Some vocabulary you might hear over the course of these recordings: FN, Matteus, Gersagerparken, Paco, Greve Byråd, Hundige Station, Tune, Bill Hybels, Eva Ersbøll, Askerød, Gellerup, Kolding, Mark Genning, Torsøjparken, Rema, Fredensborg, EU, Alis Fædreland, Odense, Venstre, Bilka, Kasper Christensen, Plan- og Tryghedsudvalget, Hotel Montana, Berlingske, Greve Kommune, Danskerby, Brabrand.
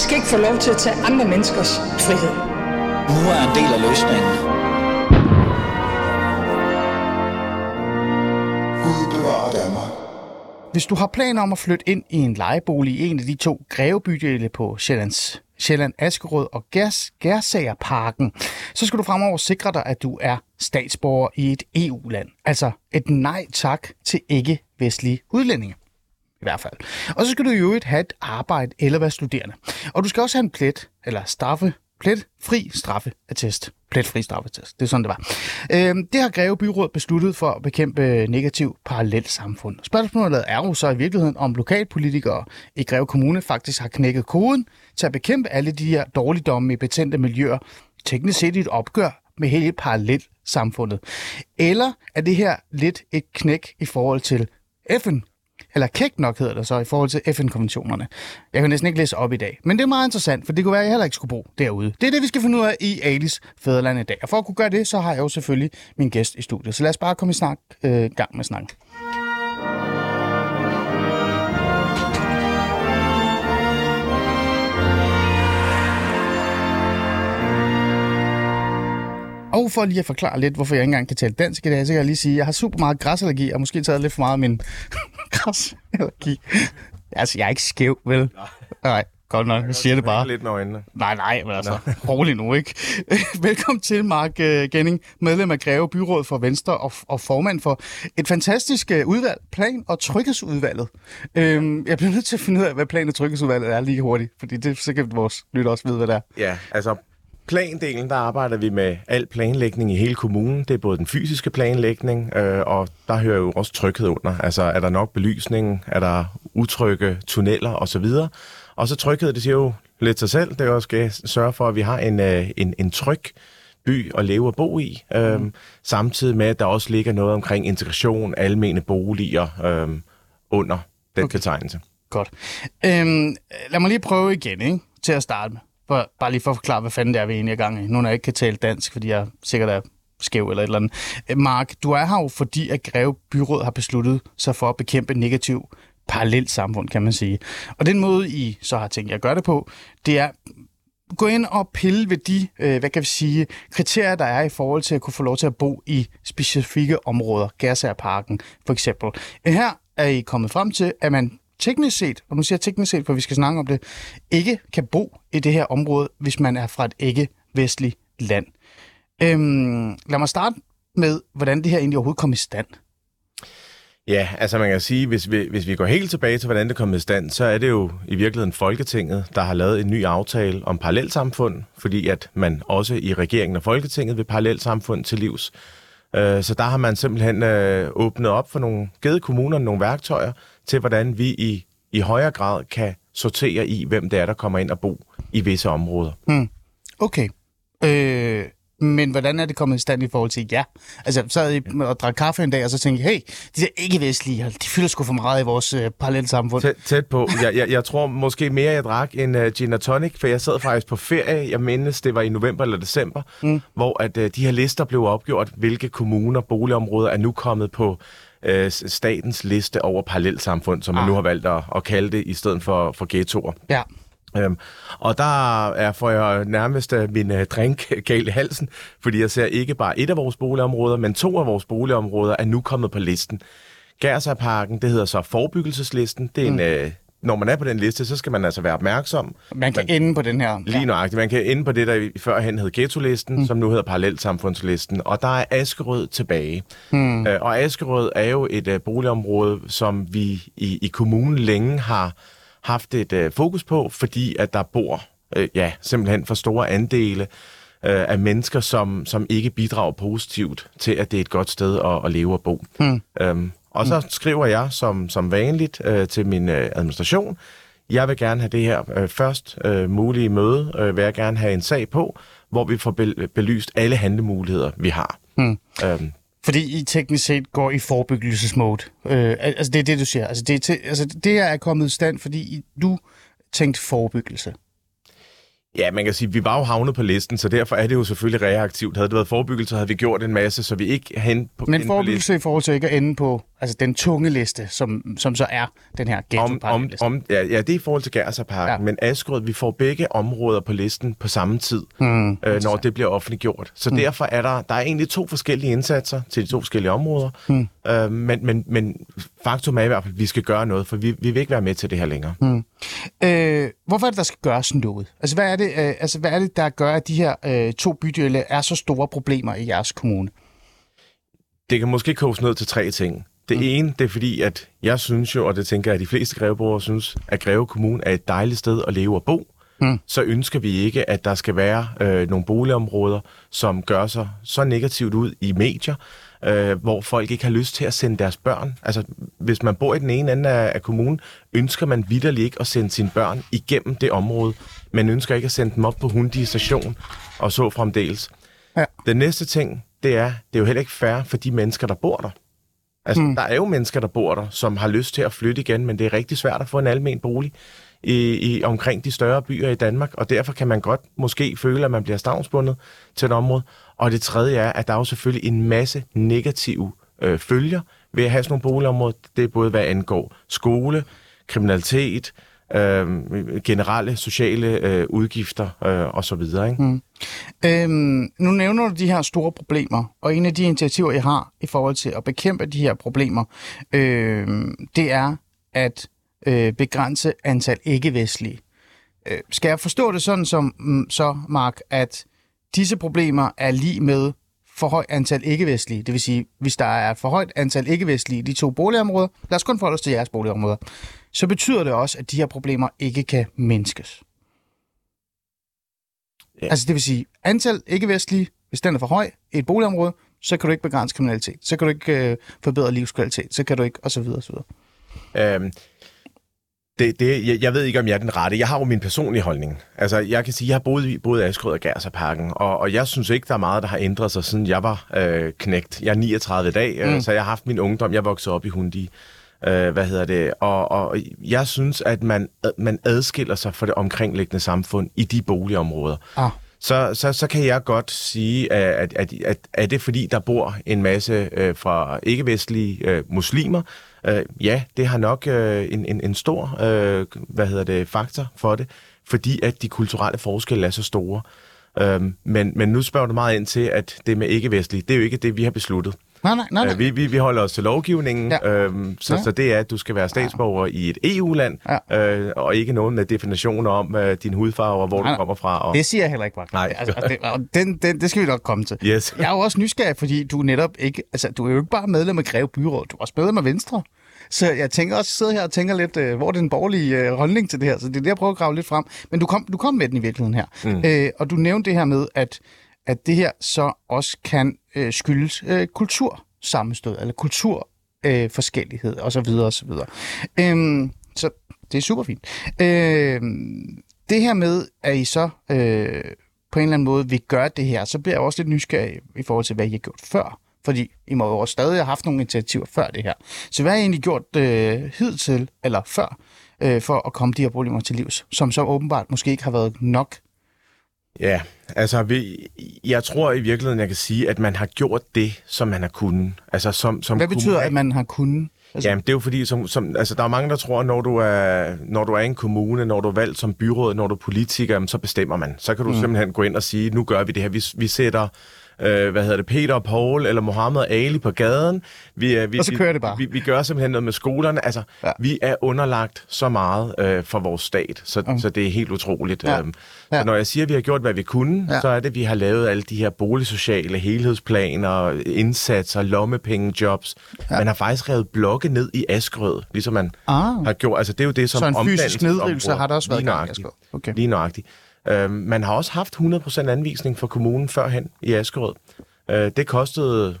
De skal ikke få lov til at tage andre menneskers frihed. Nu er en del af løsningen. Gud bevarer Danmark. Hvis du har planer om at flytte ind i en lejebolig i en af de to Greve bydele på Sjælland, Askerød og Gersagerparken, så skal du fremover sikre dig, at du er statsborger i et EU-land. Altså et nej tak til ikke-vestlige udlændinge. I hvert fald. Og så skal du i øvrigt have et arbejde eller være studerende. Og du skal også have en pletfri straffetest. Det er sådan, det var. Det har Greve Byråd besluttet for at bekæmpe negativ parallelsamfund. Spørgsmålet er jo så i virkeligheden, om lokalpolitikere i Greve Kommune faktisk har knækket koden til at bekæmpe alle de her dårligdomme i betændte miljøer, teknisk set i et opgør med hele parallelsamfundet. Eller er det her lidt et knæk i forhold til FN? Eller kægt nok hedder det så, i forhold til FN-konventionerne. Jeg kan næsten ikke læse op i dag, men det er meget interessant, for det kunne være, at jeg heller ikke skulle bo derude. Det er det, vi skal finde ud af i Alis Fædreland i dag. Og for at kunne gøre det, så har jeg jo selvfølgelig min gæst i studiet. Så lad os bare komme i gang med snakken. Og for lige at forklare lidt, hvorfor jeg ikke engang kan tale dansk i dag, så kan jeg lige sige, at jeg har super meget græsallergi, og måske taget lidt for meget af min græsallergi. Altså, jeg er ikke skæv, vel? Nej, godt nok. Jeg siger det bare. Lidt med øjnene. Nej, men altså, rolig nu, ikke? Velkommen til, Mark Genning, medlem af Greve Byråd for Venstre og formand for et fantastisk udvalg, Plan- og Tryghedsudvalget. Jeg bliver nødt til at finde ud af, hvad Plan- og Tryghedsudvalget er lige hurtigt, fordi det så kan vores lytter også vide, hvad det er. Ja, altså... Plandelen, der arbejder vi med al planlægning i hele kommunen. Det er både den fysiske planlægning, og der hører jo også tryghed under. Altså, er der nok belysning? Er der utrygge tunneller osv.? Og så tryghed, det siger jo lidt sig selv. Det er også at sørge for, at vi har en tryg by at leve og bo i. Samtidig med, at der også ligger noget omkring integration, almene boliger under den betegnelse. Godt. Lad mig lige prøve igen, ikke? Til at starte med. Bare lige for at forklare, hvad fanden det er, vi egentlig er gang i. Nu når jeg ikke kan tale dansk, fordi jeg sikkert er skæv eller et eller andet. Mark, du er her jo fordi, at Greve Byråd har besluttet sig for at bekæmpe negativ parallelt samfund, kan man sige. Og den måde, I så har tænkt jer at gøre det på, det er at gå ind og pille ved de, hvad kan vi sige, kriterier, der er i forhold til at kunne få lov til at bo i specifikke områder. Gersagerparken for eksempel. Her er I kommet frem til, at man teknisk set, og nu siger jeg teknisk set, for vi skal snakke om det, ikke kan bo i det her område, hvis man er fra et ikke-vestligt land. Lad mig starte med, hvordan det her egentlig overhovedet kom i stand. Ja, altså man kan sige, hvis vi går helt tilbage til, hvordan det kom i stand, så er det jo i virkeligheden Folketinget, der har lavet en ny aftale om parallelsamfund, fordi at man også i regeringen og Folketinget vil parallelsamfund til livs. Så der har man simpelthen åbnet op for givet kommunerne nogle værktøjer til, hvordan vi i højere grad kan sortere i, hvem det er, der kommer ind og bo i visse områder. Okay. Men hvordan er det kommet i stand i forhold til jer? Altså, så havde I og drak kaffe en dag, og så tænkte jeg, hey, de der ikke-vestlige, de fylder sgu for meget i vores parallelsamfund. Tæt på. Jeg tror måske mere, jeg drak en gin and tonic, for jeg sad faktisk på ferie. Jeg mindes, det var i november eller december, hvor at de her lister blev opgjort, hvilke kommuner, boligområder er nu kommet på statens liste over parallelsamfund, som man nu har valgt at kalde det, i stedet for ghettoer. Ja. Og der er for jeg nærmest min drink galt i halsen, fordi jeg ser ikke bare et af vores boligområder, men to af vores boligområder er nu kommet på listen. Gersagerparken, det hedder så forebyggelseslisten. Det er når man er på den liste, så skal man altså være opmærksom. Man kan ende på den her. Ja. Lige nøjagtigt. Man kan ende på det, der førhen hed ghetto-listen, som nu hedder parallelsamfundslisten. Og der er Askerød tilbage. Og Askerød er jo et boligområde, som vi i kommunen længe har haft et fokus på, fordi at der bor simpelthen for store andele af mennesker, som ikke bidrager positivt til, at det er et godt sted at leve og bo. Og så skriver jeg som vanligt til min administration, jeg vil gerne have det her først mulige møde, vil jeg gerne have en sag på, hvor vi får belyst alle handlemuligheder, vi har. Fordi I teknisk set går i forebyggelsesmode. Altså det er det, du siger. Altså det her er kommet i stand, fordi du tænkte forebyggelse. Ja, man kan sige, at vi var jo havnet på listen, så derfor er det jo selvfølgelig reaktivt. Havde det været forebyggelse, havde vi gjort en masse, så vi ikke hen på. Men forebyggelse i forhold til ikke at ende på altså den tunge liste, som så er den her ghettoparken-liste. Ja, det er i forhold til Gersagerparken, ja. Men Askerød, vi får begge områder på listen på samme tid, når det bliver offentliggjort. Så derfor er der er egentlig to forskellige indsatser til de to forskellige områder, men faktum er i hvert fald, at vi skal gøre noget, for vi vil ikke være med til det her længere. Hvorfor er det, der skal gøres noget? Altså, hvad er det, der gør, at de her to bydele er så store problemer i jeres kommune? Det kan måske koges ned til tre ting. Det ene, det er fordi, at jeg synes jo, og det tænker jeg, at de fleste greveborgere synes, at Greve Kommune er et dejligt sted at leve og bo. Så ønsker vi ikke, at der skal være nogle boligområder, som gør sig så negativt ud i medier, hvor folk ikke har lyst til at sende deres børn. Altså, hvis man bor i den ene ende af kommunen, ønsker man vitterligt ikke at sende sine børn igennem det område. Man ønsker ikke at sende dem op på Hundige Station og så fremdeles. Ja. Den næste ting, det er jo heller ikke fair for de mennesker, der bor der. Altså, der er jo mennesker, der bor der, som har lyst til at flytte igen, men det er rigtig svært at få en almen bolig i omkring de større byer i Danmark, og derfor kan man godt måske føle, at man bliver stavnsbundet til et område. Og det tredje er, at der er jo selvfølgelig en masse negative følger ved at have sådan nogle boligområder. Det er både, hvad angår skole, kriminalitet, generelle sociale udgifter og så videre. Ikke? Nu nævner du de her store problemer, og en af de initiativer, jeg har i forhold til at bekæmpe de her problemer, det er at begrænse antal ikke-vestlige. Skal jeg forstå det sådan som så, Mark, at disse problemer er lig med for højt antal ikke-vestlige? Det vil sige, hvis der er for højt antal ikke-vestlige i de to boligområder, lad os kun forholde os til jeres boligområder, så betyder det også, at de her problemer ikke kan mindskes. Ja. Altså det vil sige, antal ikke-vestlige, hvis den er for høj i et boligområde, så kan du ikke begrænse kriminalitet, så kan du ikke forbedre livskvalitet, så kan du ikke, osv. osv. Jeg ved ikke, om jeg er den rette. Jeg har jo min personlige holdning. Altså, jeg kan sige, at jeg har boet i både Askerød og Gersagerparken, og jeg synes ikke, der er meget, der har ændret sig, siden jeg var knægt. Jeg er 39 i dag, så jeg har haft min ungdom. Jeg voksede op i Hundige. Og jeg synes, at man adskiller sig fra det omkringliggende samfund i de boligområder. Ah. Så kan jeg godt sige, at er det fordi, der bor en masse fra ikke-vestlige muslimer? Ja, det har nok en stor faktor for det, fordi at de kulturelle forskelle er så store. Men nu spørger du meget ind til, at det med ikke-vestlige, det er jo ikke det, vi har besluttet. Nej. Vi holder os til lovgivningen, ja. Så det er, at du skal være statsborger i et EU-land, ja. Og ikke nogen af definitioner om din hudfarve og hvor du kommer fra. Og... Det siger jeg heller ikke, Mark. Nej. Det skal vi nok komme til. Yes. Jeg er jo også nysgerrig, fordi du netop ikke, altså du er jo ikke bare medlem af Greve Byråd, du er også medlem af Venstre. Så jeg tænker også, sidder her og tænker lidt, hvor er den borgerlige holdning til det her, så det er det, jeg prøver at grave lidt frem. Men du kom med den i virkeligheden her, og du nævnte det her med, at det her så også kan skyldes kultursammenstød, eller kulturforskellighed osv. Så det er super fint. Det her med, at I så på en eller anden måde vil gøre det her, så bliver jeg også lidt nysgerrig i forhold til, hvad I har gjort før. Fordi I må jo stadig have haft nogle initiativer før det her. Så hvad har I egentlig gjort hidtil, eller før, for at komme de her problemer til livs, som så åbenbart måske ikke har været nok? Ja, altså jeg tror i virkeligheden, jeg kan sige, at man har gjort det, som man har kunnet. Altså, som hvad betyder, at man har kunnet? Altså... Jamen, det er jo fordi, altså, der er mange, der tror, at når du er i en kommune, når du er valgt som byråd, når du er politiker, jamen, så bestemmer man. Så kan du simpelthen gå ind og sige, nu gør vi det her. Vi sætter... Peter og Paul eller Mohammed og Ali på gaden. Og så kører det bare. Vi gør simpelthen noget med skolerne. Altså, vi er underlagt så meget for vores stat, så det er helt utroligt. Ja. Så når jeg siger, at vi har gjort, hvad vi kunne, så er det, at vi har lavet alle de her boligsociale helhedsplaner, indsatser, lommepengejobs. Ja. Man har faktisk revet blokke ned i Askerød, ligesom man har gjort. Altså, det er jo det, som omdannelsesområdet. Så en fysisk nedrivelse har der også været i Askerød. Okay. Lige nøjagtigt. Man har også haft 100% anvisning fra kommunen førhen i Askerød. Det kostede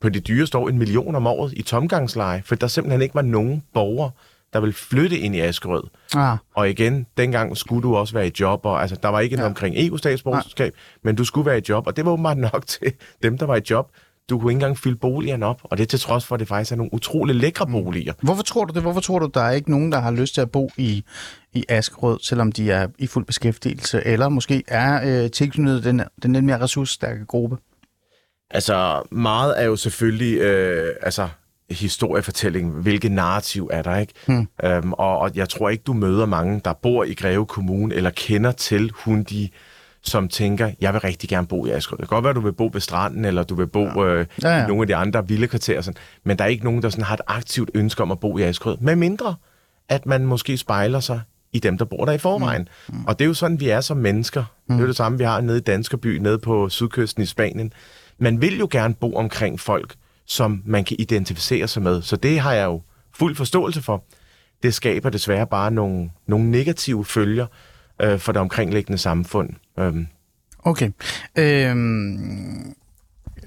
på det dyreste år 1 million om året i tomgangsleje, for der simpelthen ikke var nogen borger, der ville flytte ind i Askerød. Ah. Og igen, dengang skulle du også være i job, og altså, der var ikke noget omkring EU-statsborgerskab, men du skulle være i job, og det var åbenbart nok til dem, der var i job. Du kunne ikke engang fylde boligerne op, og det er til trods for, at det faktisk er nogle utrolig lækre boliger. Hvorfor tror du det? Hvorfor tror du, der er ikke nogen, der har lyst til at bo i Askerød, selvom de er i fuld beskæftigelse, eller måske er tilknyttet den lidt mere ressourcestærke gruppe? Altså, meget er jo selvfølgelig historiefortælling, hvilket narrativ er der, ikke? Og jeg tror ikke, du møder mange, der bor i Greve Kommune, eller kender til Hundige, som tænker, jeg vil rigtig gerne bo i Askerød. Det kan godt være, at du vil bo ved stranden, eller du vil bo i nogle af de andre villekvarterer. Sådan. Men der er ikke nogen, der sådan har et aktivt ønske om at bo i Askerød. Med mindre, at man måske spejler sig i dem, der bor der i forvejen. Og det er jo sådan, vi er som mennesker. Det er det samme, vi har nede i Danskerby, nede på sydkysten i Spanien. Man vil jo gerne bo omkring folk, som man kan identificere sig med. Så det har jeg jo fuld forståelse for. Det skaber desværre bare nogle negative følger for det omkringliggende samfund. Okay. Jeg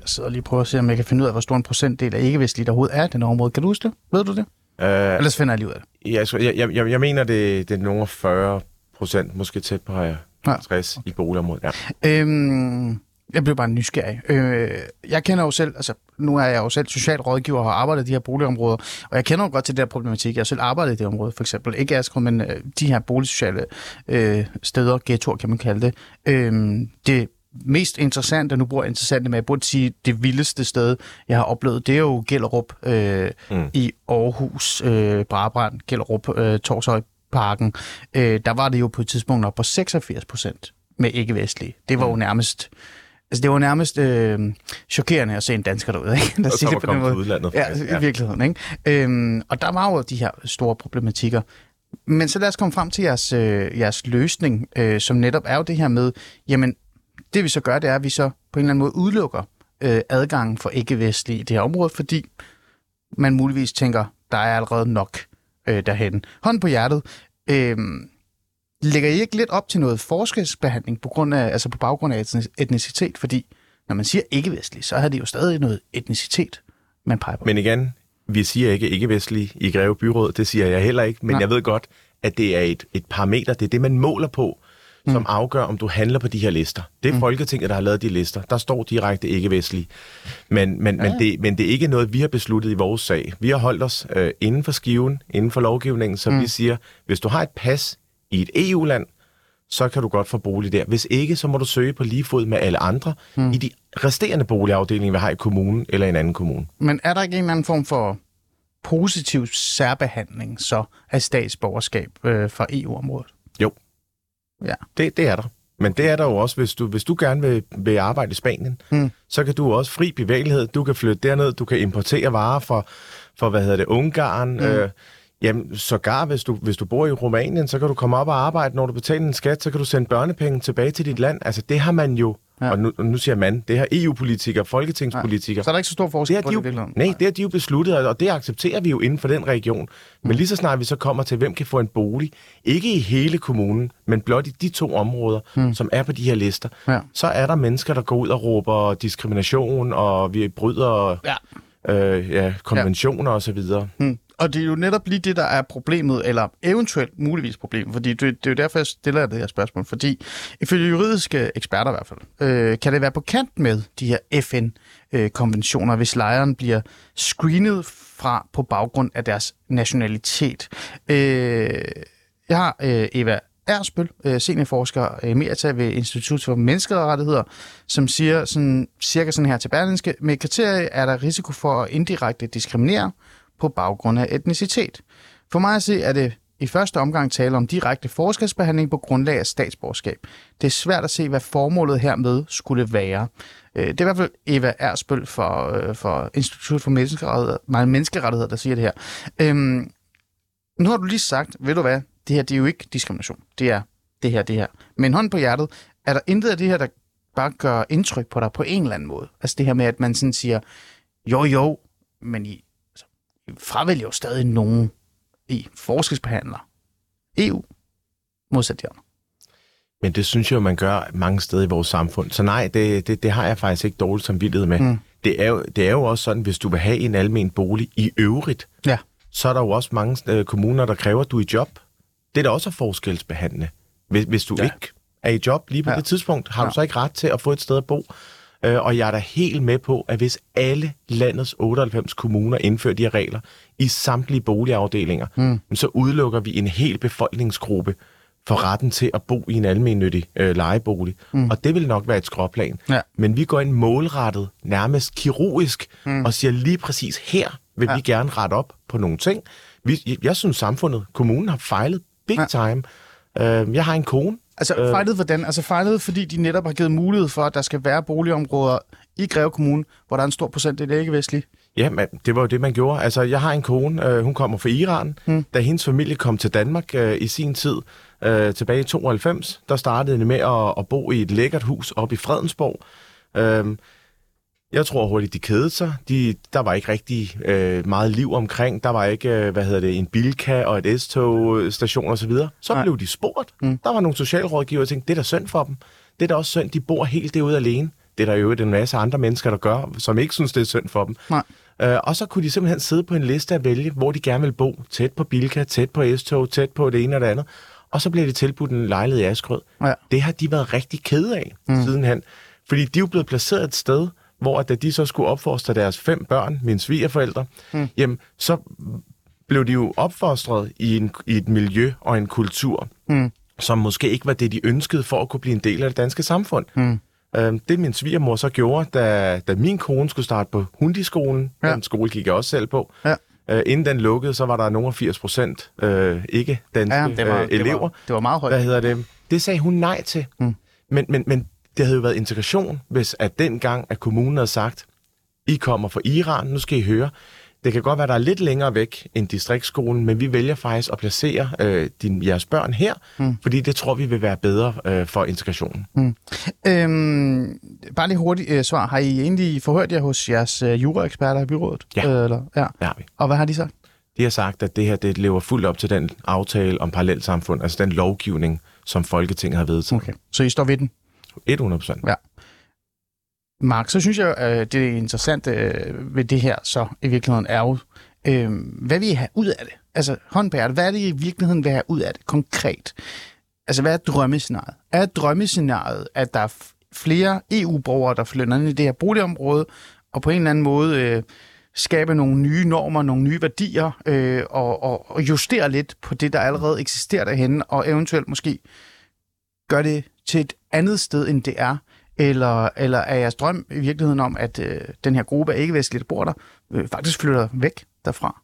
sidder lige og prøver at se, om jeg kan finde ud af, hvor stor en procentdel af ikke-vestlige der overhovedet er i den område. Kan du huske det? Ved du det? Ellers finder jeg lige ud af det. Jeg mener, det er nogle 40%, måske tæt på 50 i boligområdet. Ja. Jeg blev bare nysgerrig. Jeg kender jo selv, nu er jeg jo selv social rådgiver og har arbejdet i de her boligområder, og jeg kender jo godt til den problematik. Jeg har selv arbejdet i det område, for eksempel. Ikke Askerød, men de her boligsociale steder, ghettoer kan man kalde det. Det mest interessante, nu bruger jeg interessante, men jeg burde sige, det vildeste sted, jeg har oplevet, det er jo Gellerup i Aarhus, Brabrand, Gellerup, Torsøjparken. Der var det jo på et tidspunkt op på 86% med ikke-vestlige. Det var jo nærmest... det var nærmest chokerende at se en dansker derude, ikke? Der siger det på den måde. Udlandet, ja, i virkeligheden, ikke? Og der var jo de her store problematikker. Men så lad os komme frem til jeres løsning, som netop er jo det her med, jamen, det vi så gør, det er, at vi så på en eller anden måde udelukker adgangen for ikke-vestlige i det her område, fordi man muligvis tænker, der er allerede nok derhen. Hånd på hjertet. Lægger I ikke lidt op til noget forskelsbehandling på baggrund af etnicitet? Fordi når man siger ikke-vestlig, så har det jo stadig noget etnicitet, man peger på. Men igen, vi siger ikke-vestlig i Greve Byråd, det siger jeg heller ikke, men jeg ved godt, at det er et parameter, det er det, man måler på, som afgør, om du handler på de her lister. Det er Folketinget, der har lavet de lister. Der står direkte ikke-vestlig. Men det er ikke noget, vi har besluttet i vores sag. Vi har holdt os inden for skiven, inden for lovgivningen, så vi siger, hvis du har et pas i et EU-land, så kan du godt få bolig der. Hvis ikke, så må du søge på lige fod med alle andre i de resterende boligafdelinger, vi har i kommunen eller en anden kommune. Men er der ikke en eller anden form for positiv særbehandling så af statsborgerskab fra EU-området? Jo, ja. Det er der. Men det er der jo også, hvis du gerne vil arbejde i Spanien, så kan du også fri bevægelighed. Du kan flytte derned, du kan importere varer fra Ungarn... Jamen, sågar hvis du bor i Rumænien, så kan du komme op og arbejde, når du betaler en skat, så kan du sende børnepenge tilbage til dit land. Altså, det har man jo, og nu siger man, det har EU-politikere, folketingspolitikere. Ja. Så er der ikke så stor forskel på det? Det har de jo besluttet, og det accepterer vi jo inden for den region. Men lige så snart vi så kommer til, hvem kan få en bolig, ikke i hele kommunen, men blot i de 2 områder, som er på de her lister, så er der mennesker, der går ud og råber diskrimination, og vi bryder konventioner osv. Og det er jo netop lige det, der er problemet, eller eventuelt muligvis problemet, fordi det er jo derfor, jeg stiller det her spørgsmål, fordi ifølge juridiske eksperter i hvert fald, kan det være på kant med de her FN-konventioner, hvis lejeren bliver screenet fra på baggrund af deres nationalitet. Jeg har Eva Ersbøll, seniorforsker emerita ved Institut for Menneskerettigheder, som siger cirka sådan her til Berlingske: med kriterier er der risiko for at indirekte diskriminere på baggrund af etnicitet. For mig at se, er det i første omgang tale om direkte forskelsbehandling på grundlag af statsborgerskab. Det er svært at se, hvad formålet hermed skulle være. Det er i hvert fald Eva Ersbøll fra Institut for Menneskerettigheder, der siger det her. Nu har du lige sagt, ved du hvad, det her, det er jo ikke diskrimination. Det er det her. Men hånd på hjertet, er der intet af det her, der bare gør indtryk på dig på en eller anden måde? Altså det her med, at man sådan siger, jo, men I fravælger jo stadig nogen, I forskelsbehandler EU modsat de andre. Men det synes jeg, man gør mange steder i vores samfund. Så nej, det har jeg faktisk ikke dårligt samvittighed med. Det er jo også sådan, hvis du vil have en almen bolig i øvrigt, så er der jo også mange kommuner, der kræver, at du er i job. Det er da også forskelsbehandlende. Hvis du ikke er i job lige på det tidspunkt, har du så ikke ret til at få et sted at bo. Og jeg er da helt med på, at hvis alle landets 98 kommuner indfører de her regler i samtlige boligafdelinger, så udelukker vi en hel befolkningsgruppe for retten til at bo i en almennyttig lejebolig. Og det vil nok være et skråplan. Ja. Men vi går ind målrettet, nærmest kirurgisk, og siger lige præcis her vil vi gerne rette op på nogle ting. Jeg synes samfundet, kommunen har fejlet big time. Jeg har en kone. Altså fejlet hvordan? Altså fejlet, fordi de netop har givet mulighed for, at der skal være boligområder i Greve Kommune, hvor der er en stor procentdel ikke-vestlige. Ja, men det var jo det, man gjorde. Altså, jeg har en kone, hun kommer fra Iran. Da hendes familie kom til Danmark i sin tid, tilbage i 92, der startede det med at bo i et lækkert hus oppe i Fredensborg. Jeg tror hurtigt, de kedede sig. Der var ikke rigtig meget liv omkring. Der var ikke, en Bilka og et S-togstation osv. Så blev de spurgt. Der var nogle socialrådgivere, der tænkte, det er da synd for dem. Det er da også synd, de bor helt derude alene. Det er der jo en masse andre mennesker, der gør, som ikke synes, det er synd for dem. Og så kunne de simpelthen sidde på en liste og vælge, hvor de gerne vil bo. Tæt på Bilka, tæt på S-tog, tæt på det ene og det andet. Og så blev de tilbudt en lejlighed i Askerød. Det har de været rigtig kede af sidenhen. Fordi de er jo blevet placeret et sted, hvor da de så skulle opfostre deres 5 børn, mine svigerforældre, jamen, så blev de jo opfostret i et miljø og en kultur, som måske ikke var det, de ønskede for at kunne blive en del af det danske samfund. Det min svigermor så gjorde, da min kone skulle starte på Hundige-skolen, den skole gik jeg også selv på, inden den lukkede, så var der nogle af 80% ikke-danske elever. Det var meget højt. Det sagde hun nej til. Men det havde jo været integration, hvis at dengang, at kommunen havde sagt, I kommer fra Iran, nu skal I høre. Det kan godt være, der er lidt længere væk end distriktsskolen, men vi vælger faktisk at placere jeres børn her, fordi det tror vi vil være bedre for integrationen. Bare lige hurtigt svar. Har I egentlig forhørt jer hos jeres juraeksperter i byrådet? Ja, har vi. Og hvad har de sagt? De har sagt, at det her det lever fuldt op til den aftale om parallelsamfund, altså den lovgivning, som Folketinget har vedtaget. Okay. Så I står ved den? 100%. Ja. Mark, så synes jeg, det interessante ved det her så i virkeligheden er jo, hvad vil I have ud af det? Altså håndbæret, hvad er det I virkeligheden vil have ud af det konkret? Altså hvad er drømmescenariet? Er drømmescenariet, at der er flere EU-borgere, der flytter ind i det her boligområde, og på en eller anden måde skabe nogle nye normer, nogle nye værdier, og justere lidt på det, der allerede eksisterer derhenne, og eventuelt måske gøre det til et andet sted, end det er? Eller er jeres drøm i virkeligheden om, at den her gruppe af ikke-vestlige, der bor der, faktisk flytter væk derfra?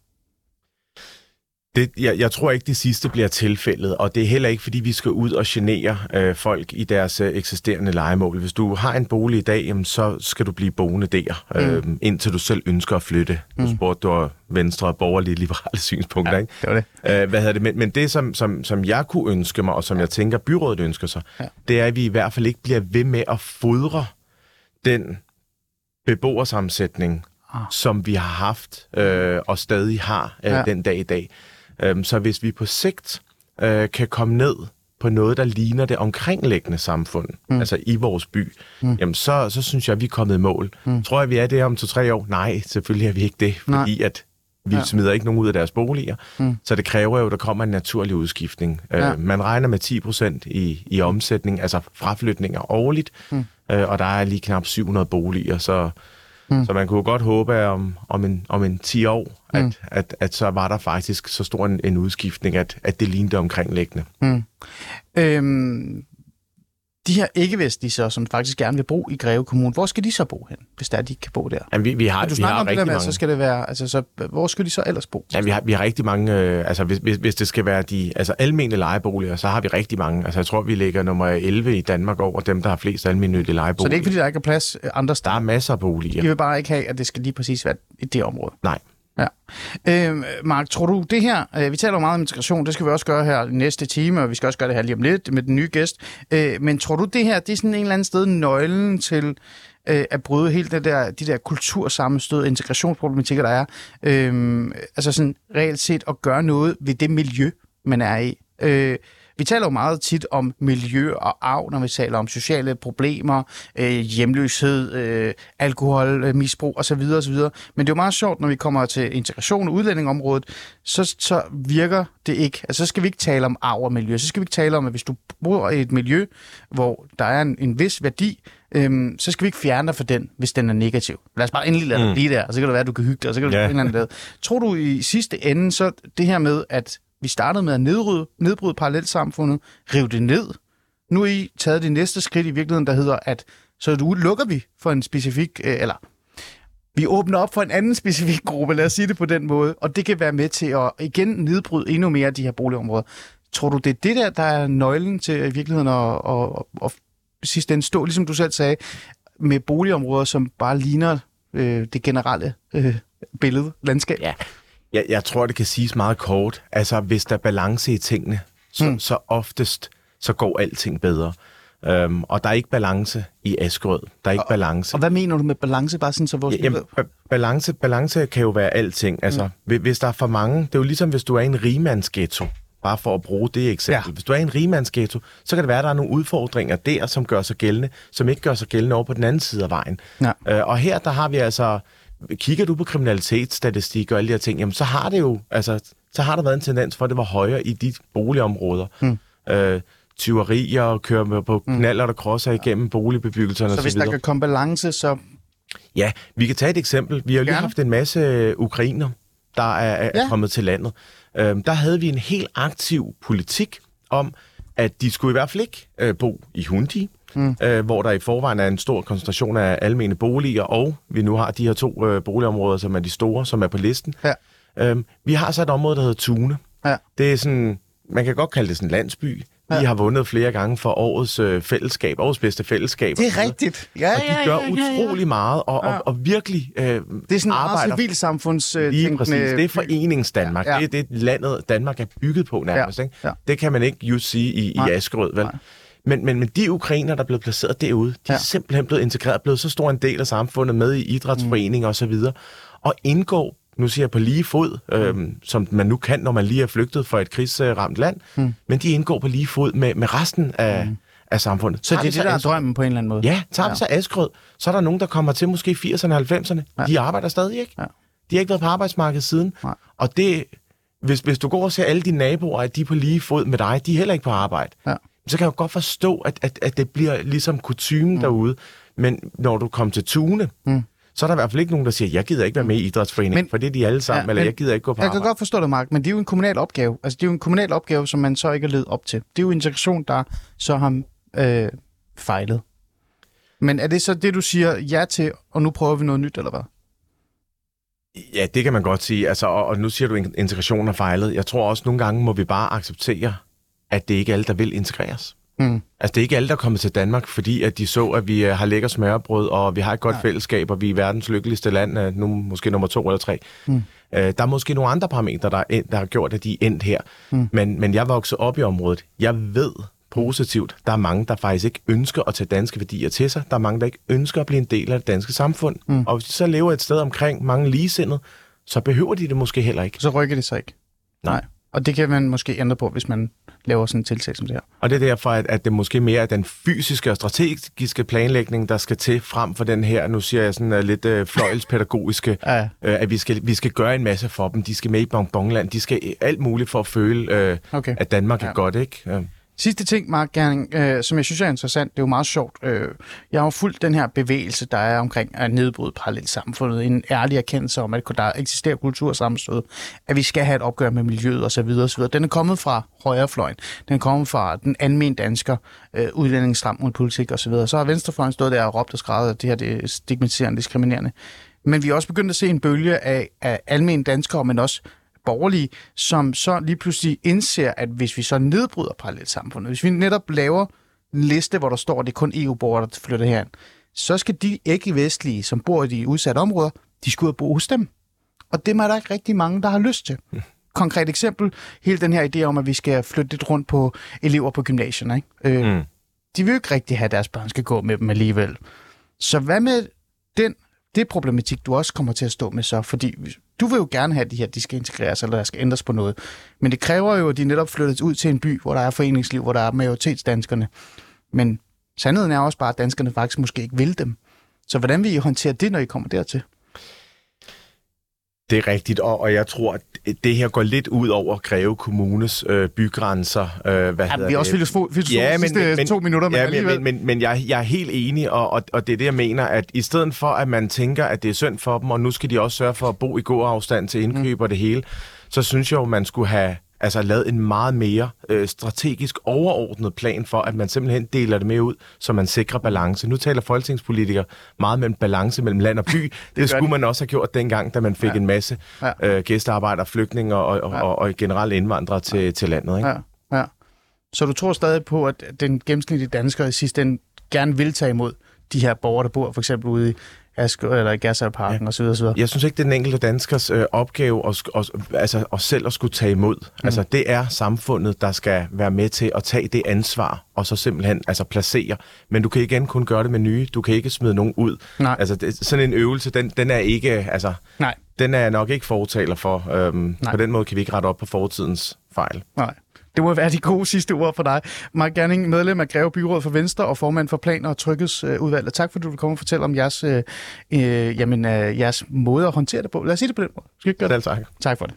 Jeg tror ikke, det sidste bliver tilfældet, og det er heller ikke, fordi vi skal ud og genere folk i deres eksisterende lejemål. Hvis du har en bolig i dag, jamen, så skal du blive boende der, indtil du selv ønsker at flytte. Nu spurgte du Venstre og borgerlige liberale synspunkter, ikke? Det var det. Men det, som jeg kunne ønske mig, og som jeg tænker, byrådet ønsker sig, det er, at vi i hvert fald ikke bliver ved med at fodre den beboersammensætning, som vi har haft og stadig har den dag i dag. Så hvis vi på sigt kan komme ned på noget, der ligner det omkringliggende samfund, altså i vores by, jamen så synes jeg, vi er kommet i mål. Tror jeg, vi er det om 2-3 år? Nej, selvfølgelig er vi ikke det, fordi at vi smider ikke nogen ud af deres boliger. Så det kræver jo, at der kommer en naturlig udskiftning. Man regner med 10% i omsætning, altså fraflytninger årligt, og der er lige knap 700 boliger, så man kunne godt håbe, at om en 10 år, at så var der faktisk så stor en udskiftning, at det lignede omkringliggende. De her ikke-vestlige så, som faktisk gerne vil bo i Greve Kommune, hvor skal de så bo hen, hvis der de ikke kan bo der? Jamen, vi har rigtig mange. Så skal det være, altså, så, hvor skal de så ellers bo? Jamen, vi har rigtig mange, altså hvis det skal være de almene lejeboliger, så har vi rigtig mange. Altså jeg tror, vi ligger nummer 11 i Danmark over dem, der har flest almennyttige lejeboliger. Så det er ikke, fordi der ikke er plads andre steder? Der er masser af boliger. Vi vil bare ikke have, at det skal lige præcis være i det område? Nej. Ja. Mark, tror du det her, vi taler jo meget om integration, det skal vi også gøre her næste time, og vi skal også gøre det her lige om lidt med den nye gæst, men tror du det her, det er sådan en eller anden sted nøglen til at bryde hele de der kultursammenstød, integrationsproblematikker der er, altså sådan reelt set at gøre noget ved det miljø, man er i, Vi taler jo meget tit om miljø og arv, når vi taler om sociale problemer, hjemløshed, alkohol, misbrug osv. osv. Men det er jo meget sjovt, når vi kommer til integration og udlændingområdet, så virker det ikke. Altså, så skal vi ikke tale om arv og miljø. Så skal vi ikke tale om, at hvis du bor i et miljø, hvor der er en vis værdi, så skal vi ikke fjerne dig for den, hvis den er negativ. Lad os bare endelig lade dig blive der, og så kan det være, at du kan hygge dig, og så kan du en eller anden lade. Tror du i sidste ende, så det her med, at vi startede med at nedbryde parallelsamfundet, rive det ned. Nu er I taget det næste skridt i virkeligheden, der hedder, at så lukker vi for en specifik, eller vi åbner op for en anden specifik gruppe, lad os sige det på den måde, og det kan være med til at igen nedbryde endnu mere de her boligområder. Tror du, det er det der, der er nøglen til i virkeligheden at sidst den stå, ligesom du selv sagde, med boligområder, som bare ligner det generelle billede, landskab? Ja. Jeg tror, det kan siges meget kort. Altså, hvis der er balance i tingene, så oftest så går alting bedre. Og der er ikke balance i Askerød. Der er ikke balance. Og hvad mener du med balance? Bare sådan, så vores balance kan jo være alting. Altså, hvis der er for mange... Det er jo ligesom, hvis du er i en rigmandsghetto. Bare for at bruge det eksempel. Ja. Hvis du er i en rigmandsghetto, så kan det være, at der er nogle udfordringer der, som gør sig gældende, som ikke gør sig gældende over på den anden side af vejen. Ja. Og her, der har vi altså... Kigger du på kriminalitetsstatistik og alle de her ting, jamen så har det jo, altså, så har der været en tendens for, at det var højere i de boligområder. Tyverier og kører på knaller, der krosser igennem boligbebyggelserne osv. Så hvis der kan komme balance, så... Ja, vi kan tage et eksempel. Vi har lige haft en masse ukrainer, der er kommet til landet. Der havde vi en helt aktiv politik om, at de skulle i hvert fald ikke bo i Hundige. Hvor der i forvejen er en stor koncentration af almene boliger, og vi nu har de her to boligområder, som er de store, som er på listen. Ja. Vi har så et område, der hedder Tune. Ja. Det er sådan, man kan godt kalde det sådan en landsby. Ja. Vi har vundet flere gange for årets fællesskab, årets bedste fællesskab. Det er rigtigt. Ja, og de gør utrolig meget, og virkelig arbejder. Det er sådan meget civilsamfundstænkende. Lige præcis. Det er forenings Danmark. Ja. Ja. Det er det, landet Danmark er bygget på nærmest. Ja. Ikke? Ja. Det kan man ikke just sige i Askerød, vel? Nej. Men de ukrainer, der er blevet placeret derude, de er simpelthen blevet integreret, blevet så stor en del af samfundet med i idrætsforeninger osv., og indgår, nu siger jeg på lige fod, som man nu kan, når man lige er flygtet fra et krigsramt land, men de indgår på lige fod med resten af samfundet. Så det er der er drømmen på en eller anden måde? Ja, tager vi så Askerød, så er der nogen, der kommer til måske 80'erne og 90'erne. Ja. De arbejder stadig ikke. Ja. De har ikke været på arbejdsmarkedet siden. Nej. Og det, hvis du går og ser alle dine naboer, at de er på lige fod med dig, de er heller ikke på arbejde. Ja. Så kan jeg jo godt forstå, at det bliver ligesom kutumen derude. Men når du kommer til Tune, så er der i hvert fald ikke nogen, der siger, jeg gider ikke være med i idrætsforeningen, for det er de alle sammen, eller jeg gider ikke gå på arbejde. Jeg kan godt forstå det, Mark, men det er jo en kommunal opgave. Altså, det er jo en kommunal opgave, som man så ikke er ledet op til. Det er jo integration, der så har fejlet. Men er det så det, du siger ja til, og nu prøver vi noget nyt, eller hvad? Ja, det kan man godt sige. Altså, og nu siger du, integration har fejlet. Jeg tror også, nogle gange må vi bare acceptere, at det ikke er alle, der vil integreres. Altså, det er ikke alle, der kommer til Danmark, fordi at de så, at vi har lækker smørrebrød, og vi har et godt fællesskab, og vi er verdens lykkeligste land, nu måske nummer 2 eller 3. Der er måske nogle andre parametre, der har gjort, at de er endt her. Men jeg voksede op i området. Jeg ved positivt, der er mange, der faktisk ikke ønsker at tage danske værdier til sig. Der er mange, der ikke ønsker at blive en del af det danske samfund. Og hvis de så lever et sted omkring mange ligesindede, så behøver de det måske heller ikke. Så rykker det sig ikke? Nej. Og det kan man måske ændre på, hvis man laver sådan en tiltag som det her. Og det er derfor, at det måske mere er den fysiske og strategiske planlægning, der skal til frem for den her, nu siger jeg sådan lidt fløjelspædagogiske, at vi skal gøre en masse for dem. De skal med i bonbonland. De skal alt muligt for at føle, at Danmark er godt, ikke? Sidste ting, Mark Genning, som jeg synes er interessant, det er jo meget sjovt. Jeg har jo fulgt den her bevægelse, der er omkring at nedbryde parallelsamfundet, en ærlig erkendelse om, at der eksisterer kultursammenstød, at vi skal have et opgør med miljøet osv. osv. Den er kommet fra højrefløjen, den er kommet fra den almindelige dansker, udlændingsstram mod politik osv. Så har venstrefløjen stået der og råbt og skrevet, at det her det er stigmatiserende, diskriminerende. Men vi er også begyndt at se en bølge af almindelige danskere, men også borgerlige, som så lige pludselig indser, at hvis vi så nedbryder parallelsamfundet, hvis vi netop laver en liste, hvor der står, at det er kun EU-borgere, der flytter herind, så skal de ikke-vestlige, som bor i de udsatte områder, de skal ud og bo hos dem. Og det er der ikke rigtig mange, der har lyst til. Konkret eksempel, hele den her idé om, at vi skal flytte lidt rundt på elever på gymnasierne. Ikke? De vil jo ikke rigtig have, at deres børn skal gå med dem alligevel. Så hvad med det problematik, du også kommer til at stå med så? Fordi Du vil jo gerne have de her, de skal integreres, eller der skal ændres på noget. Men det kræver jo, at de netop flyttes ud til en by, hvor der er foreningsliv, hvor der er majoritetsdanskerne. Men sandheden er også bare, at danskerne faktisk måske ikke vil dem. Så hvordan vil I håndtere det, når I kommer dertil? Det er rigtigt, og jeg tror, at det her går lidt ud over Greve Kommunes bygrænser. Vi også filosofisk sidste 2 minutter, men alligevel. Men jeg er helt enig, og det er det, jeg mener, at i stedet for, at man tænker, at det er synd for dem, og nu skal de også sørge for at bo i god afstand til indkøb og det hele, så synes jeg jo, man skulle have lavet en meget mere strategisk overordnet plan for, at man simpelthen deler det med ud, så man sikrer balance. Nu taler folketingspolitikere meget mellem balance mellem land og by. Det skulle man også have gjort dengang, da man fik en masse gæstearbejdere, flygtninge og generelt indvandrere til landet. Ikke? Ja. Så du tror stadig på, at den gennemsnitlige dansker i sidste ende gerne vil tage imod de her borgere, der bor for eksempel ude i Askerød eller i Gersagerparken osv. Jeg synes ikke, det er den enkelte danskers opgave at selv at skulle tage imod. Altså, det er samfundet, der skal være med til at tage det ansvar og så simpelthen placere. Men du kan igen kun gøre det med nye. Du kan ikke smide nogen ud. Nej. Altså, sådan en øvelse, den er ikke... Nej. Den er jeg nok ikke fortaler for. På den måde kan vi ikke rette op på fortidens fejl. Nej. Det må være de gode sidste ord for dig. Mark Genning, medlem af Greve Byråd for Venstre og formand for Plan- og Tryghedsudvalget. Tak fordi du vil komme og fortælle om jeres måde at håndtere det på. Lad os sige det på den måde. Skal ikke gøre det? Selv tak. Tak for det.